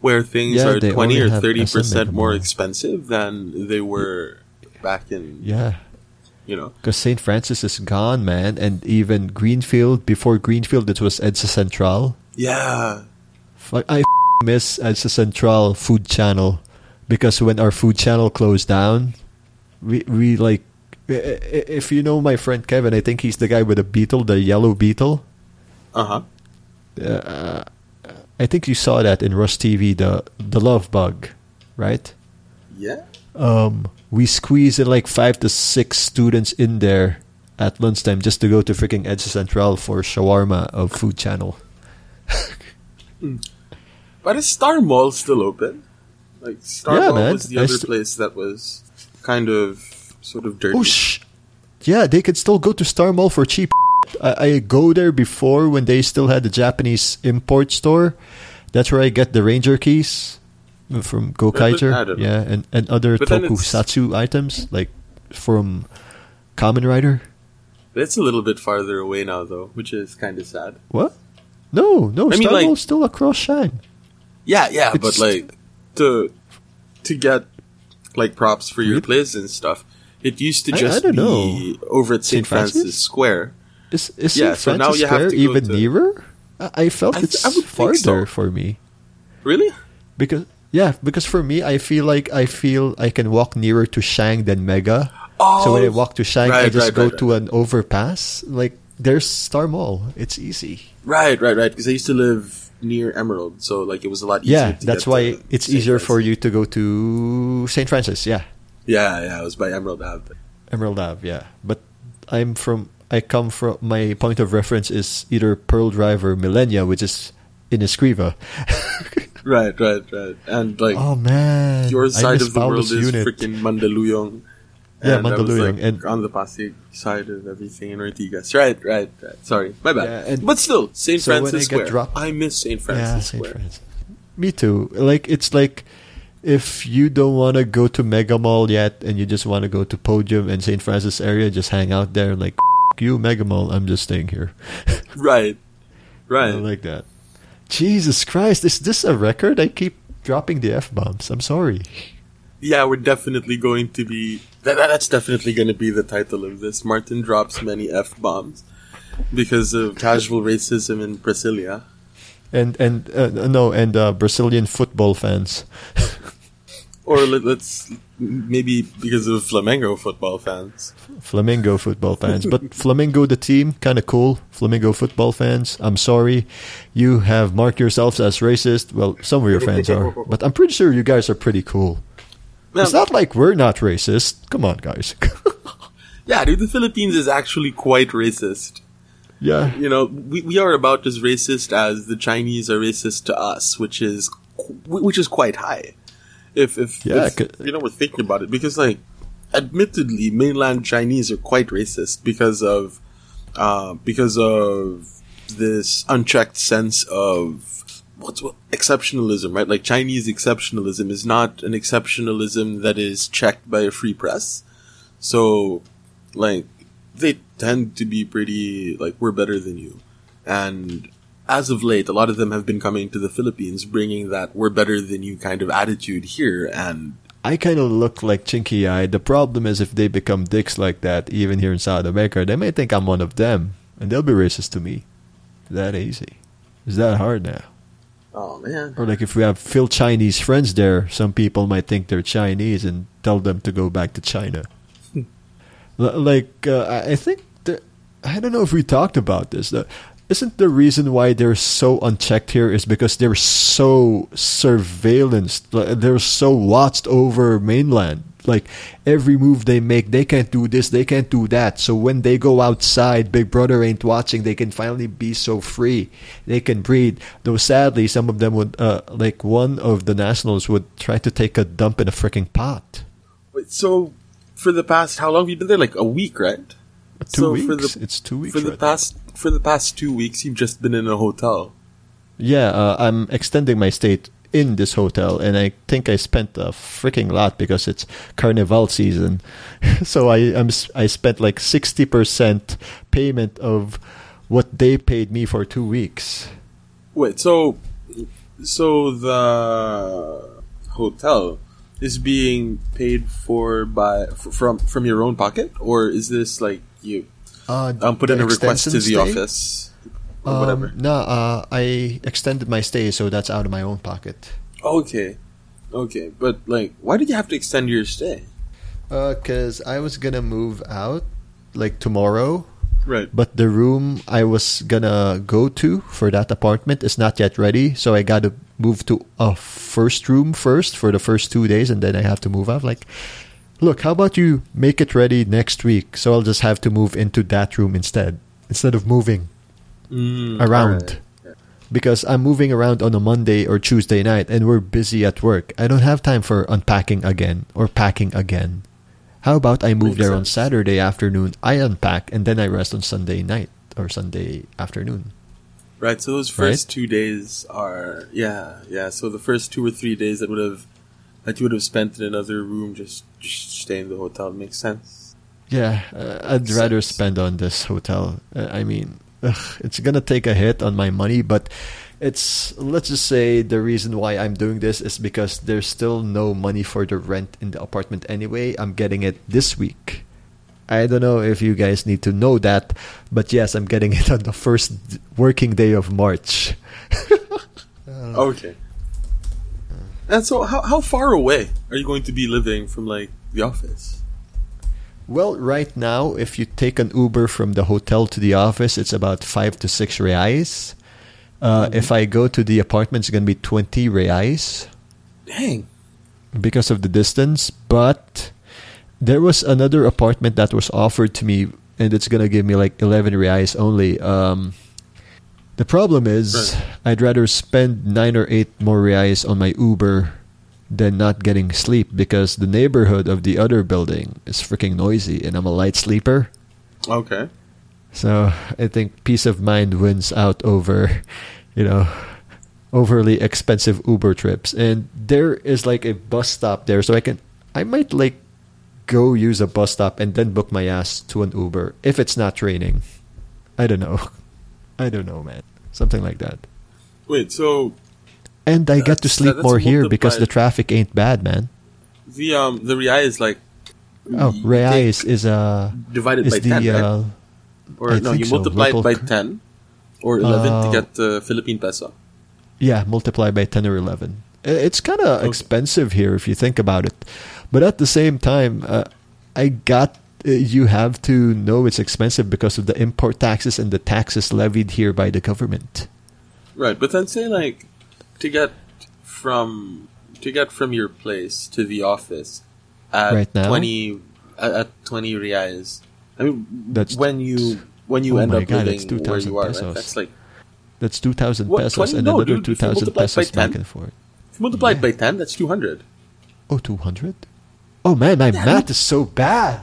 Where things are 20 or 30% more expensive than they were back in... Yeah. You know. Because St. Francis is gone, man. And even Greenfield, before Greenfield, it was Edsa Central. Yeah. I miss Edsa Central Food Channel. Because when our Food Channel closed down, we like... If you know my friend Kevin, I think he's the guy with the beetle, the yellow beetle. Uh-huh. I think you saw that in Rush TV, the love bug, right? Yeah. We squeezed in like 5 to 6 students in there at lunchtime just to go to freaking Edsa Central for shawarma of Food Channel. But is Star Mall still open? Like, Star Mall was the other place that was kind of sort of dirty. Yeah, they could still go to Star Mall for cheap. I go there before when they still had the Japanese import store. That's where I get the Ranger keys from Gokaiger. Yeah, and other tokusatsu items like from Kamen Rider. It's a little bit farther away now, though, which is kind of sad. What? No, I mean, Star Mall's like, still across Shine. Yeah, it's but like to get like props for your plays and stuff, it used to just be over at St. Francis Square. Is St. Francis Square even nearer? I felt it's farther for me. Really? Because for me, I feel I can walk nearer to Shang than Mega. Oh, so when I walk to Shang, I just go to an overpass. Like, there's Star Mall. It's easy. Right. Because I used to live near Emerald, so like it was a lot easier to get to St. Francis. It's easier for you to go to St. Francis, yeah. Yeah, it was by Emerald Ave. Emerald Ave, yeah. But I come from my point of reference is either Pearl Drive or Millenia, which is in Escriva. Right. And like, oh man, your side of the Paolo's world is freaking Mandaluyong. Yeah, Mandaluyong, like, and on the Pasig side of everything in Ortigas. Right. Sorry, my bad. Yeah, but still, St. So Francis Square. I miss St. Francis Square. Francis. Me too. Like, it's like if you don't want to go to Mega Mall yet, and you just want to go to Podium and St. Francis area, just hang out there. Like, you Mega Mall, I'm just staying here. Right. I like that. Jesus Christ, is this a record? I keep dropping the F-bombs. I'm sorry. Yeah, we're definitely going to be... That's definitely going to be the title of this. Martin drops many F-bombs because of casual racism in Brasilia. And Brazilian football fans. Or let's... Maybe because of Flamengo football fans. But Flamengo, the team, kind of cool. Flamengo football fans, I'm sorry. You have marked yourselves as racist. Well, some of your fans are. But I'm pretty sure you guys are pretty cool. It's not like we're not racist. Come on, guys. Yeah, dude, the Philippines is actually quite racist. Yeah. You know, we are about as racist as the Chinese are racist to us, which is quite high. If you know, we're thinking about it, because like, admittedly, mainland Chinese are quite racist because of this unchecked sense of exceptionalism, right? Like, Chinese exceptionalism is not an exceptionalism that is checked by a free press. So, like, they tend to be pretty like, we're better than you, and as of late, a lot of them have been coming to the Philippines, bringing that we're better than you kind of attitude here. And I kind of look like Chinky Eye. The problem is, if they become dicks like that, even here in South America, they may think I'm one of them, and they'll be racist to me. That easy. It's that hard now. Oh, man. Or like, if we have Phil Chinese friends there, some people might think they're Chinese and tell them to go back to China. I think... I don't know if we talked about this, though. Isn't the reason why they're so unchecked here is because they're so surveillanced, they're so watched over mainland. Like, every move they make, they can't do this, they can't do that. So when they go outside, Big Brother ain't watching. They can finally be so free. They can breathe. Though sadly, some of them would, like one of the nationals would try to take a dump in a freaking pot. Wait, so for the past, how long have you been there? Like a week, right? 2 weeks. It's 2 weeks. For the past 2 weeks, you've just been in a hotel. Yeah, I'm extending my stay in this hotel, and I think I spent a freaking lot because it's Carnival season. So I spent like 60% payment of what they paid me for 2 weeks. Wait, so the hotel is being paid for by from your own pocket, or is this like you? Put in a request to the office. Whatever. No, I extended my stay, so that's out of my own pocket. Okay. But, like, why did you have to extend your stay? Because I was going to move out, like, tomorrow. Right. But the room I was going to go to for that apartment is not yet ready, so I got to move to a first room first for the first 2 days, and then I have to move out, like... Look, how about you make it ready next week? So I'll just have to move into that room instead of moving around. Right. Because I'm moving around on a Monday or Tuesday night, and we're busy at work. I don't have time for unpacking again or packing again. How about I move there on Saturday afternoon, I unpack, and then I rest on Sunday night or Sunday afternoon. Right, so those first 2 days are... Yeah, so the first 2 or 3 days that you would have spent in another room, just stay in the hotel. Makes sense. Yeah, I'd rather spend on this hotel. I mean, it's gonna take a hit on my money, but let's just say the reason why I'm doing this is because there's still no money for the rent in the apartment anyway. I'm getting it this week. I don't know if you guys need to know that, but yes, I'm getting it on the first working day of March. Okay. And so how far away are you going to be living from, like, the office? Well, right now, if you take an Uber from the hotel to the office, it's about 5 to 6 reais. If I go to the apartment, it's going to be 20 reais. Dang. Because of the distance. But There was another apartment that was offered to me, and it's going to give me like 11 reais only. The problem is, right, I'd rather spend 9 or 8 more reais on my Uber than not getting sleep, because the neighborhood of the other building is freaking noisy, and I'm a light sleeper. Okay. So I think peace of mind wins out over, you know, overly expensive Uber trips. And there is like a bus stop there, so I might like go use a bus stop and then book my ass to an Uber if it's not raining. I don't know, man. Something like that. Wait, so... And I get to sleep more here because the traffic ain't bad, man. The reais is like... Oh, reais is divided by 10, right? Or no, you multiply it by 10 or 11 to get Philippine peso. Yeah, multiply by 10 or 11. It's kind of expensive here if you think about it. But at the same time, you have to know it's expensive because of the import taxes and the taxes levied here by the government. Right, but then say like to get from your place to the office at right now? 20 reais. I mean, that's when you end up living where you are, right? That's like 2,000 pesos, 20? And another 2,000 pesos back and forth. If you multiply it by 10, that's 200. Oh, 200? Oh, man, my math is so bad.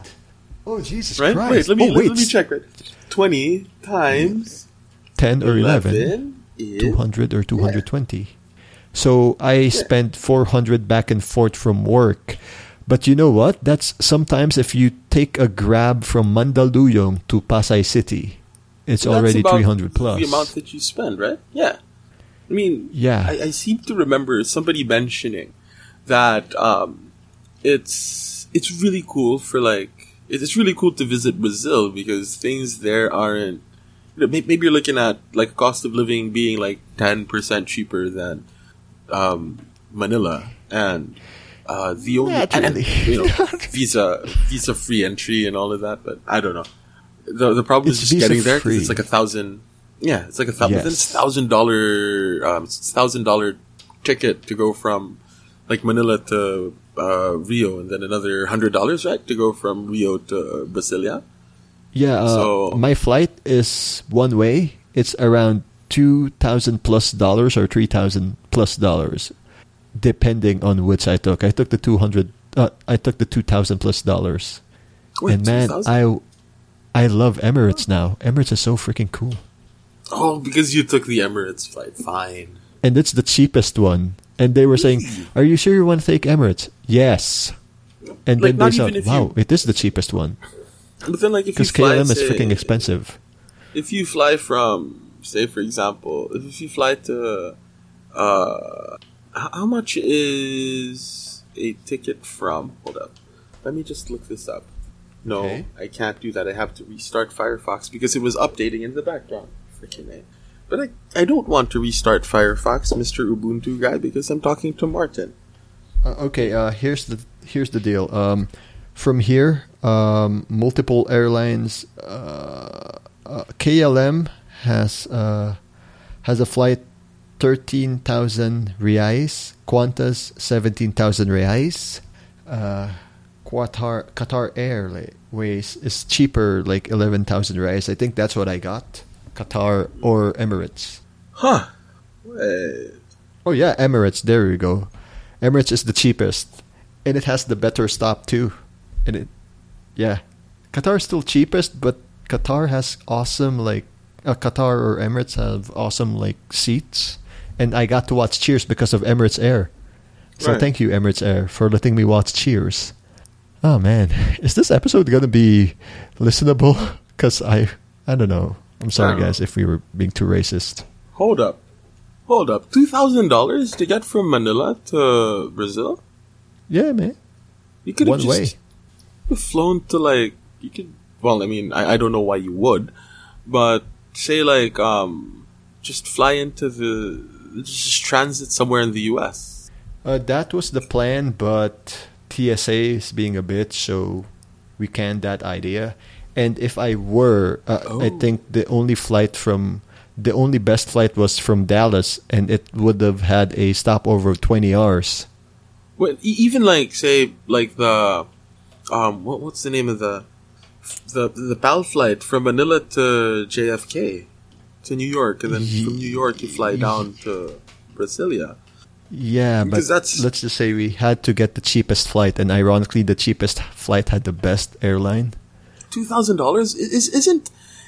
Oh, Jesus Christ. Wait, let me check it. 20 times 10 or 11 is 200 or 220. Yeah. So I spent 400 back and forth from work. But you know what? That's sometimes if you take a grab from Mandaluyong to Pasay City, it's already 300 plus. The amount that you spend, right? Yeah. I mean, I seem to remember somebody mentioning that it's really cool for like, it's really cool to visit Brazil because things there aren't, you know, maybe you're looking at like cost of living being like 10% cheaper than Manila, and the only visa free entry and all of that, but I don't know. The problem is just getting there because it's like $1,000. Yeah, it's like $1,000 $1,000 ticket to go from like Manila to Rio, and then another $100, right, to go from Rio to Brasilia. Yeah, so my flight is one way. It's around $2,000 plus or $3,000 plus, depending on which I took. I took the $2,000 plus. Wait, and man, 2,000? I love Emirates now. Emirates is so freaking cool. Oh, because you took the Emirates flight. Fine. And it's the cheapest one. And they were saying, "Are you sure you want to take Emirates?" Yes. And like, then they said, "Wow, it is the cheapest one." But then, like, if you fly, because KLM is freaking expensive. If you fly from, say, for example, if you fly to, how much is a ticket from? Hold up, let me just look this up. No, okay. I can't do that. I have to restart Firefox because it was updating in the background. But I don't want to restart Firefox, Mr. Ubuntu guy, because I'm talking to Martin. Okay, here's the deal. From here, multiple airlines. KLM has a flight 13,000 reais. Qantas 17,000 reais. Qatar Airways is cheaper, like 11,000 reais. I think that's what I got. Qatar or Emirates. Huh. Wait. Oh, yeah, Emirates. There we go. Emirates is the cheapest. And it has the better stop, too. And Qatar is still cheapest, but Qatar has awesome, like... Qatar or Emirates have awesome, like, seats. And I got to watch Cheers because of Emirates Air. So Thank you, Emirates Air, for letting me watch Cheers. Oh, man. Is this episode going to be listenable? Because I don't know. I'm sorry, guys, if we were being too racist. Hold up. $2,000 to get from Manila to Brazil? Yeah, man. You could have just flown to, like... You could... Well, I mean, I don't know why you would. But, say, like, just fly into the... Just transit somewhere in the U.S. That was the plan, but TSA is being a bitch, so we canned that idea. And if I were, I think the only best flight was from Dallas, and it would have had a stopover of 20 hours. Well, even like, say, like the what's the name of the PAL flight from Manila to JFK to New York, and then from New York you fly down to Brasilia. Yeah, because but let's just say we had to get the cheapest flight, and ironically, the cheapest flight had the best airline. $2,000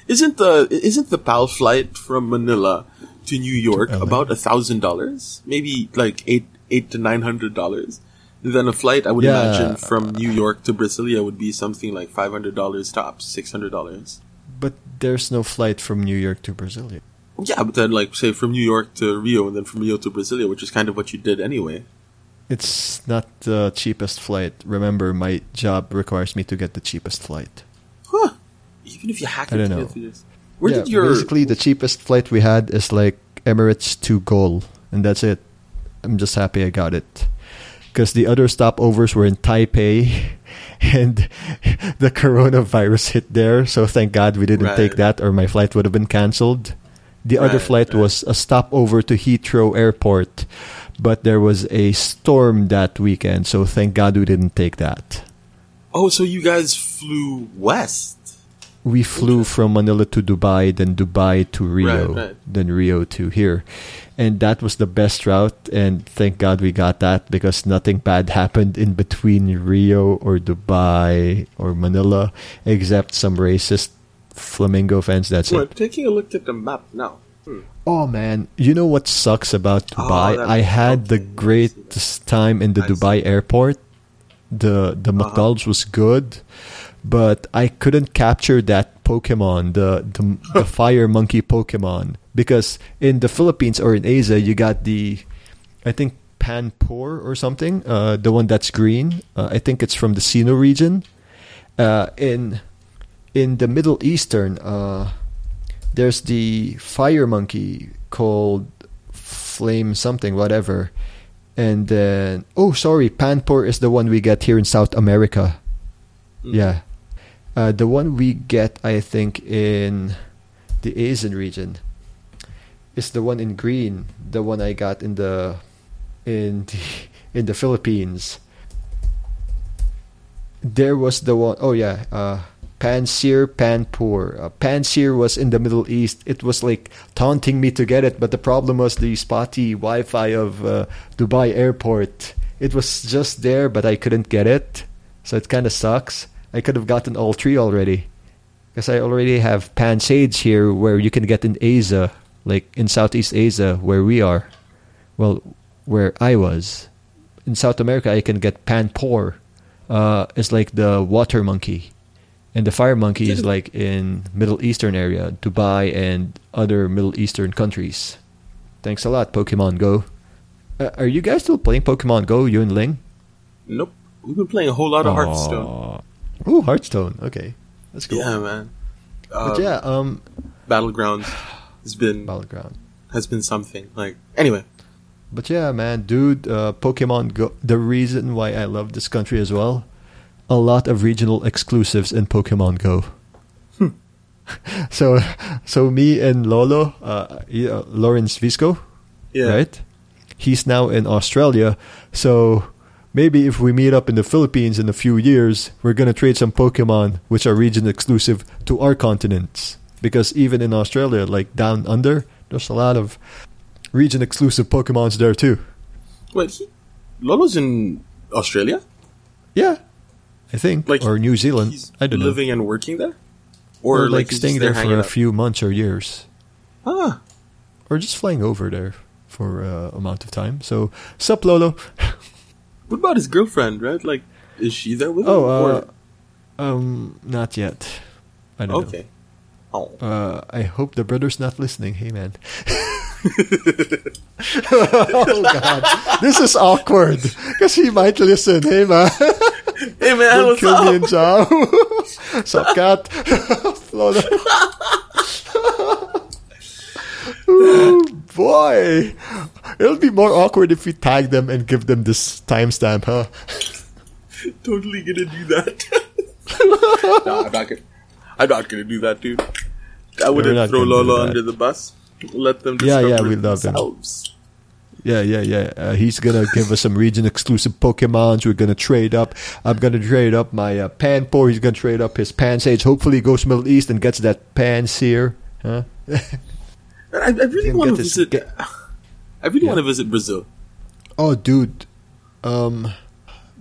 isn't the PAL flight from Manila to New York to about $1,000? Maybe like $800 to $900. Then a flight, I would imagine, from New York to Brasilia would be something like $500 tops, $600. But there's no flight from New York to Brasilia. Yeah, but then, like, say, from New York to Rio and then from Rio to Brasilia, which is kind of what you did anyway. It's not the cheapest flight. Remember, my job requires me to get the cheapest flight. Huh. Even if you hack it, I don't know. Basically, the cheapest flight we had is, like, Emirates to Goal, and that's it. I'm just happy I got it. Because the other stopovers were in Taipei, and the coronavirus hit there, so thank God we didn't take that, or my flight would have been cancelled. The other flight was a stopover to Heathrow Airport, but there was a storm that weekend, so thank God we didn't take that. Oh, so you guys flew west? We flew from Manila to Dubai, then Dubai to Rio, then Rio to here. And that was the best route, and thank God we got that because nothing bad happened in between Rio or Dubai or Manila, except some racist Flamengo fans, that's it. We're taking a look at the map now. Oh, man. You know what sucks about Dubai? I had the greatest time in the Dubai airport. The McDonald's was good, but I couldn't capture that Pokemon, the fire monkey Pokemon. Because in the Philippines or in Asia, you got the, I think, Panpour or something, the one that's green. I think it's from the Sino region. In the Middle Eastern, there's the fire monkey called flame something, whatever. And then, Panpour is the one we get here in South America. Mm. Yeah. The one we get, I think, in the Asian region is the one in green, the one I got in the Philippines. There was the one, Panseer, Panpour. Panseer was in the Middle East. It was like taunting me to get it, but the problem was the spotty Wi-Fi of Dubai Airport. It was just there, but I couldn't get it, so it kind of sucks. I could have gotten all three already, because I already have Pansage here, where you can get in Asia, like in Southeast Asia, where we are. Well, where I was. In South America, I can get Panpour. It's like the water monkey. And the fire monkey is like in Middle Eastern area, Dubai and other Middle Eastern countries. Thanks a lot, Pokemon Go. Are you guys still playing Pokemon Go, you and Ling? Nope. We've been playing a whole lot of Hearthstone. Ooh, Hearthstone. Okay. That's cool. Yeah, man. Battlegrounds has been something. Like, anyway. But yeah, man, dude, Pokemon Go, the reason why I love this country as well, a lot of regional exclusives in Pokemon Go. So me and Lolo, Lawrence Visco, right? He's now in Australia. So maybe if we meet up in the Philippines in a few years, we're going to trade some Pokemon which are region exclusive to our continents. Because even in Australia, like down under, there's a lot of region exclusive Pokemons there too. Wait, Lolo's in Australia? Yeah. I think, like, or New Zealand. I don't know. Living and working there? Or like staying there for a few months or years. Ah. Or just flying over there for an amount of time. So, sup, Lolo? What about his girlfriend, right? Like, is she there with him? Not yet. I don't know. Okay. Oh. I hope the brother's not listening. Hey, man. Oh, God. This is awkward. Because he might listen. Hey, man. Hey man, what's up? Sup, cat? Oh, boy. It'll be more awkward if we tag them and give them this timestamp, huh? Totally gonna do that. No, I'm not gonna do that, dude. I wouldn't throw Lolo under the bus. Let them discover themselves. Yeah. He's going to give us some region-exclusive Pokemons. We're going to trade up. I'm going to trade up my Panpour. He's going to trade up his Panseer. Hopefully he goes to Middle East and gets that Panseer. Huh? I really want to visit Brazil. Oh, dude.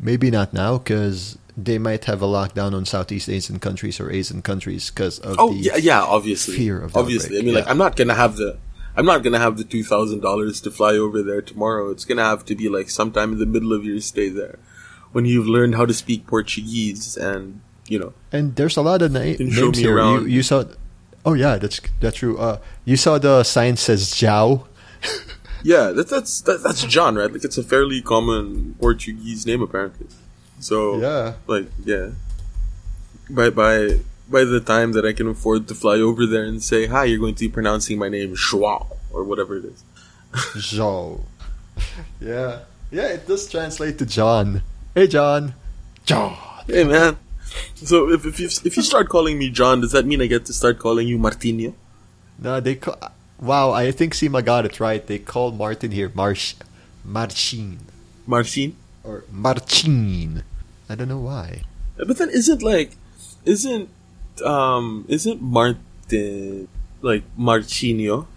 Maybe not now, because they might have a lockdown on Southeast Asian countries or Asian countries because of obviously fear of obviously. Outbreak. I mean, like, I'm not gonna have the $2,000 to fly over there tomorrow. It's gonna have to be like sometime in the middle of your stay there, when you've learned how to speak Portuguese and you know. And there's a lot of names here. You saw, oh yeah, that's true. You saw the sign says Zhao. Yeah, that's John, right? Like, it's a fairly common Portuguese name apparently. So yeah, like yeah, by the time that I can afford to fly over there and say hi, you're going to be pronouncing my name Joao or whatever it is. Joao. Yeah, it does translate to John. Hey, John. John. Hey, man. So if you start calling me John, does that mean I get to start calling you Martinho? No, wow, I think Seema got it right. They call Martin here Marcin. Marcin? Or Marcin. I don't know why. But then isn't Martin like Marcinho?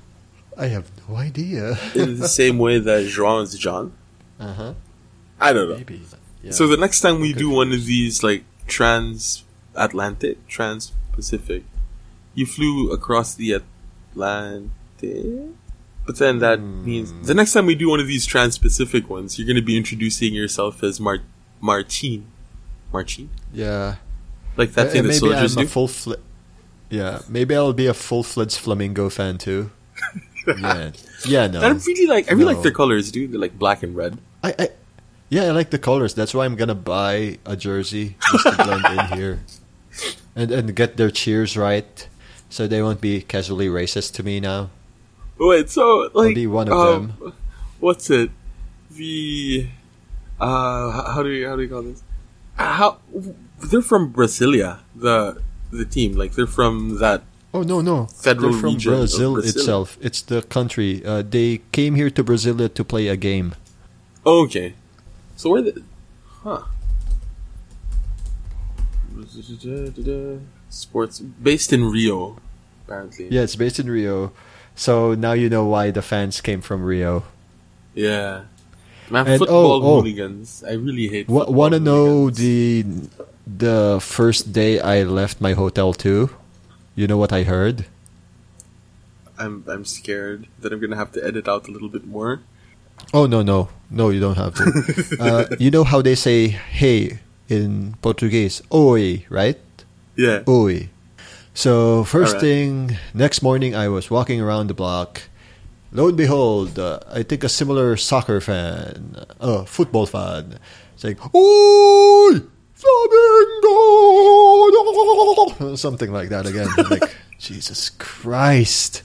I have no idea. In the same way that João is John? Uh-huh. I don't know. Maybe. Yeah. So the next time we do one of these like transatlantic, trans-Pacific, you flew across the Atlantic? But then that means the next time we do one of these trans-Pacific ones, you're going to be introducing yourself as Martin. Martin? Yeah. Like that thing that soldiers do? Maybe I'll be a full-fledged Flamengo fan too. Yeah. Yeah, no. I really like their colors, dude. They're like black and red. I like the colors. That's why I'm going to buy a jersey just to blend in here. And get their cheers right so they won't be casually racist to me now. Wait, so like I'll be one of them. What's it? The how do you call this? How they're from Brasilia, the team. Like they're from that. Oh no, federal they're from region Brazil itself. It's the country. They came here to Brasilia to play a game. Okay, so where? Sports based in Rio, apparently. Yeah, it's based in Rio. So now you know why the fans came from Rio. Yeah. Man, and football hooligans. I really hate football hooligans. Want to know the first day I left my hotel too? You know what I heard? I'm scared that I'm going to have to edit out a little bit more. Oh, no. No, you don't have to. You know how they say, hey, in Portuguese? Oi, right? Yeah. Oi. So, first thing, next morning I was walking around the block. Lo and behold, I think a similar football fan, saying, Oi! Flamengo! Something like that again. Like, Jesus Christ,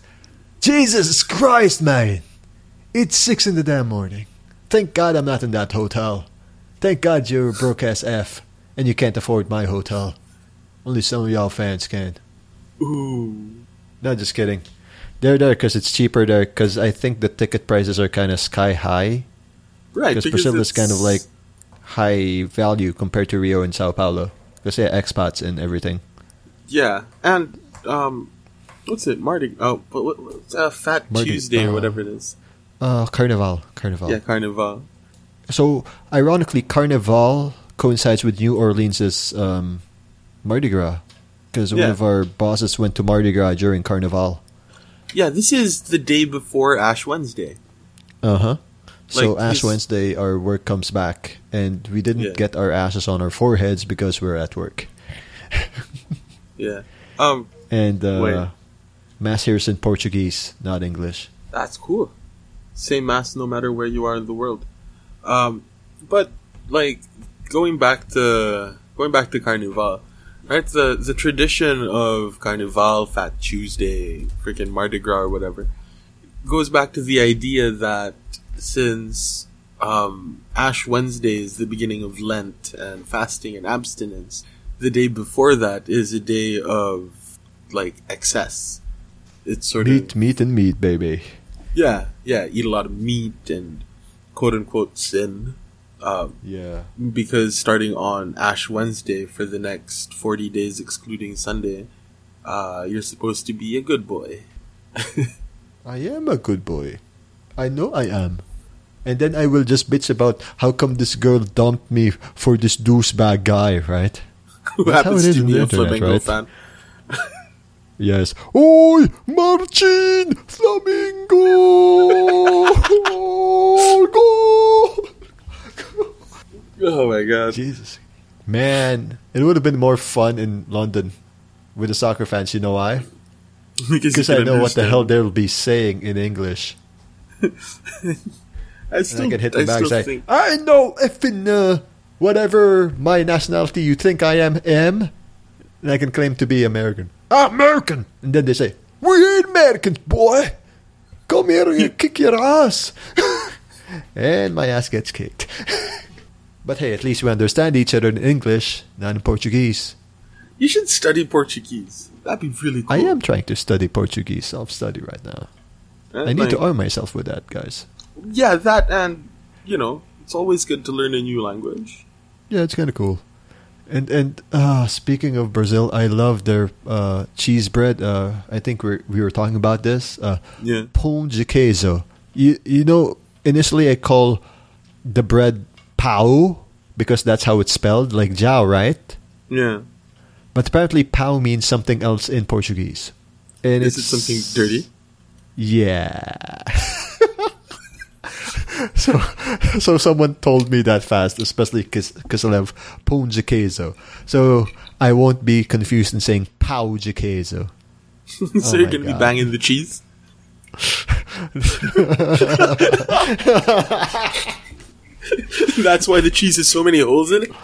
man! It's 6 in the damn morning. Thank God I'm not in that hotel. Thank God you're broke as F, and you can't afford my hotel. Only some of y'all fans can. Ooh. No, just kidding. They're there because it's cheaper there because I think the ticket prices are kind of sky high. Right. Because Brazil is kind of like high value compared to Rio and Sao Paulo. Because they have expats and everything. Yeah. And, what's it? Mardi? Oh, Fat Mardi Tuesday or whatever it is. Carnival. Yeah, Carnival. So, ironically, Carnival coincides with New Orleans' Mardi Gras. Because one of our bosses went to Mardi Gras during Carnival. Yeah, this is the day before Ash Wednesday. Uh-huh. So like Ash Wednesday, our work comes back. And we didn't get our ashes on our foreheads because we were at work. Yeah. And Mass here is in Portuguese, not English. That's cool. Same Mass no matter where you are in the world. But, like, going back to Carnival... Right, the tradition of Carnival, Fat Tuesday, freaking Mardi Gras or whatever, goes back to the idea that since Ash Wednesday is the beginning of Lent and fasting and abstinence, the day before that is a day of, like, excess. It's sort of... Meat, and meat, baby. Yeah, eat a lot of meat and quote-unquote sin. Yeah. Because starting on Ash Wednesday for the next 40 days, excluding Sunday, you're supposed to be a good boy. I am a good boy. I know I am. And then I will just bitch about how come this girl dumped me for this douchebag guy, right? Who That's happens to be a Flamengo right? fan. Yes. Oi, Marcin, Flamengo! Go! Oh my God. Jesus. Man, it would have been more fun in London with the soccer fans, you know why? Because I know understand what the hell they'll be saying in English. I can hit the bag and say, I know effing whatever my nationality you think I am. And I can claim to be American. American! And then they say, we ain't Americans, boy! Come here and you kick your ass! And my ass gets kicked. But hey, at least we understand each other in English, not in Portuguese. You should study Portuguese. That'd be really cool. I am trying to study Portuguese, self-study right now. I need to arm myself with that, guys. Yeah, that and, you know, it's always good to learn a new language. Yeah, it's kind of cool. And speaking of Brazil, I love their cheese bread. I think we were talking about this. Yeah. Pão de queijo. You know, initially I call the bread pão because that's how it's spelled, like jiao, right? Yeah. But apparently pão means something else in Portuguese. And is it something dirty? Yeah. So someone told me that fast, especially because I have pão de queijo. So I won't be confused in saying pão de queijo. So oh you're going to be banging the cheese? That's why the cheese has so many holes in it?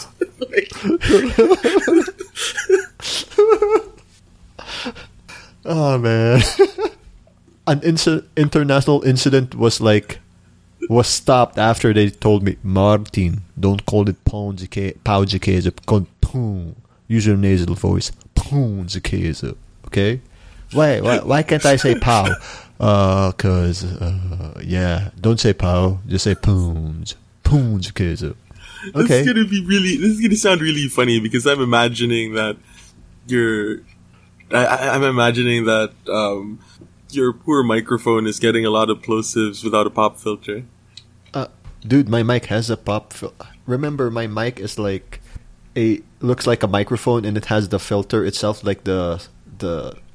Oh, man. An international incident was stopped after they told me, Martin, don't call it pão de queijo, pão. Use your nasal voice. Pão de queijo. Okay? Why can't I say pão? Because, don't say pão, just say pão. Pão de queijo. Okay. This is going to sound really funny because I'm imagining that your poor microphone is getting a lot of plosives without a pop filter. Dude, my mic has a pop filter. Remember, my mic is like looks like a microphone, and it has the filter itself, like the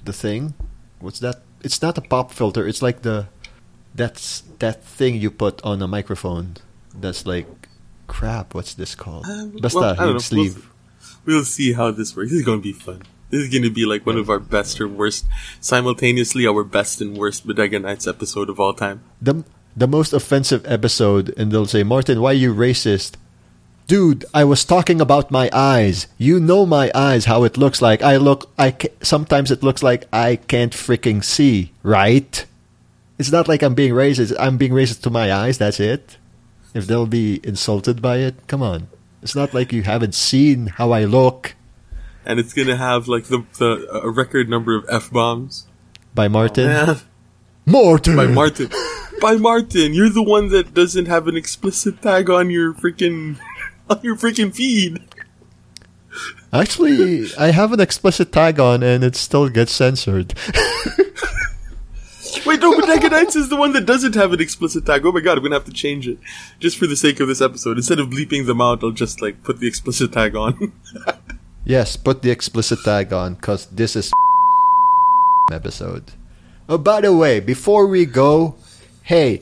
thing. What's that? It's not a pop filter. It's like that thing you put on a microphone. That's like crap. What's this called? Sleeve. We'll see how this works. This is gonna be fun. This is going to be like one of our best or worst, simultaneously our best and worst Bodega Nights episode of all time. The most offensive episode, and they'll say, Martin, why are you racist? Dude, I was talking about my eyes. You know my eyes, how it looks like. Sometimes it looks like I can't freaking see, right? It's not like I'm being racist. I'm being racist to my eyes, that's it. If they'll be insulted by it, come on. It's not like you haven't seen how I look. And it's going to have, like, a record number of F-bombs. By Martin? Oh, Martin! By Martin. By Martin! You're the one that doesn't have an explicit tag on your freaking feed! Actually, I have an explicit tag on, and it still gets censored. Wait, no, Bodega Nights is the one that doesn't have an explicit tag. Oh my God, I'm going to have to change it. Just for the sake of this episode. Instead of bleeping them out, I'll just, like, put the explicit tag on. Yes, put the explicit tag on, because this is episode. Oh, by the way, before we go, hey,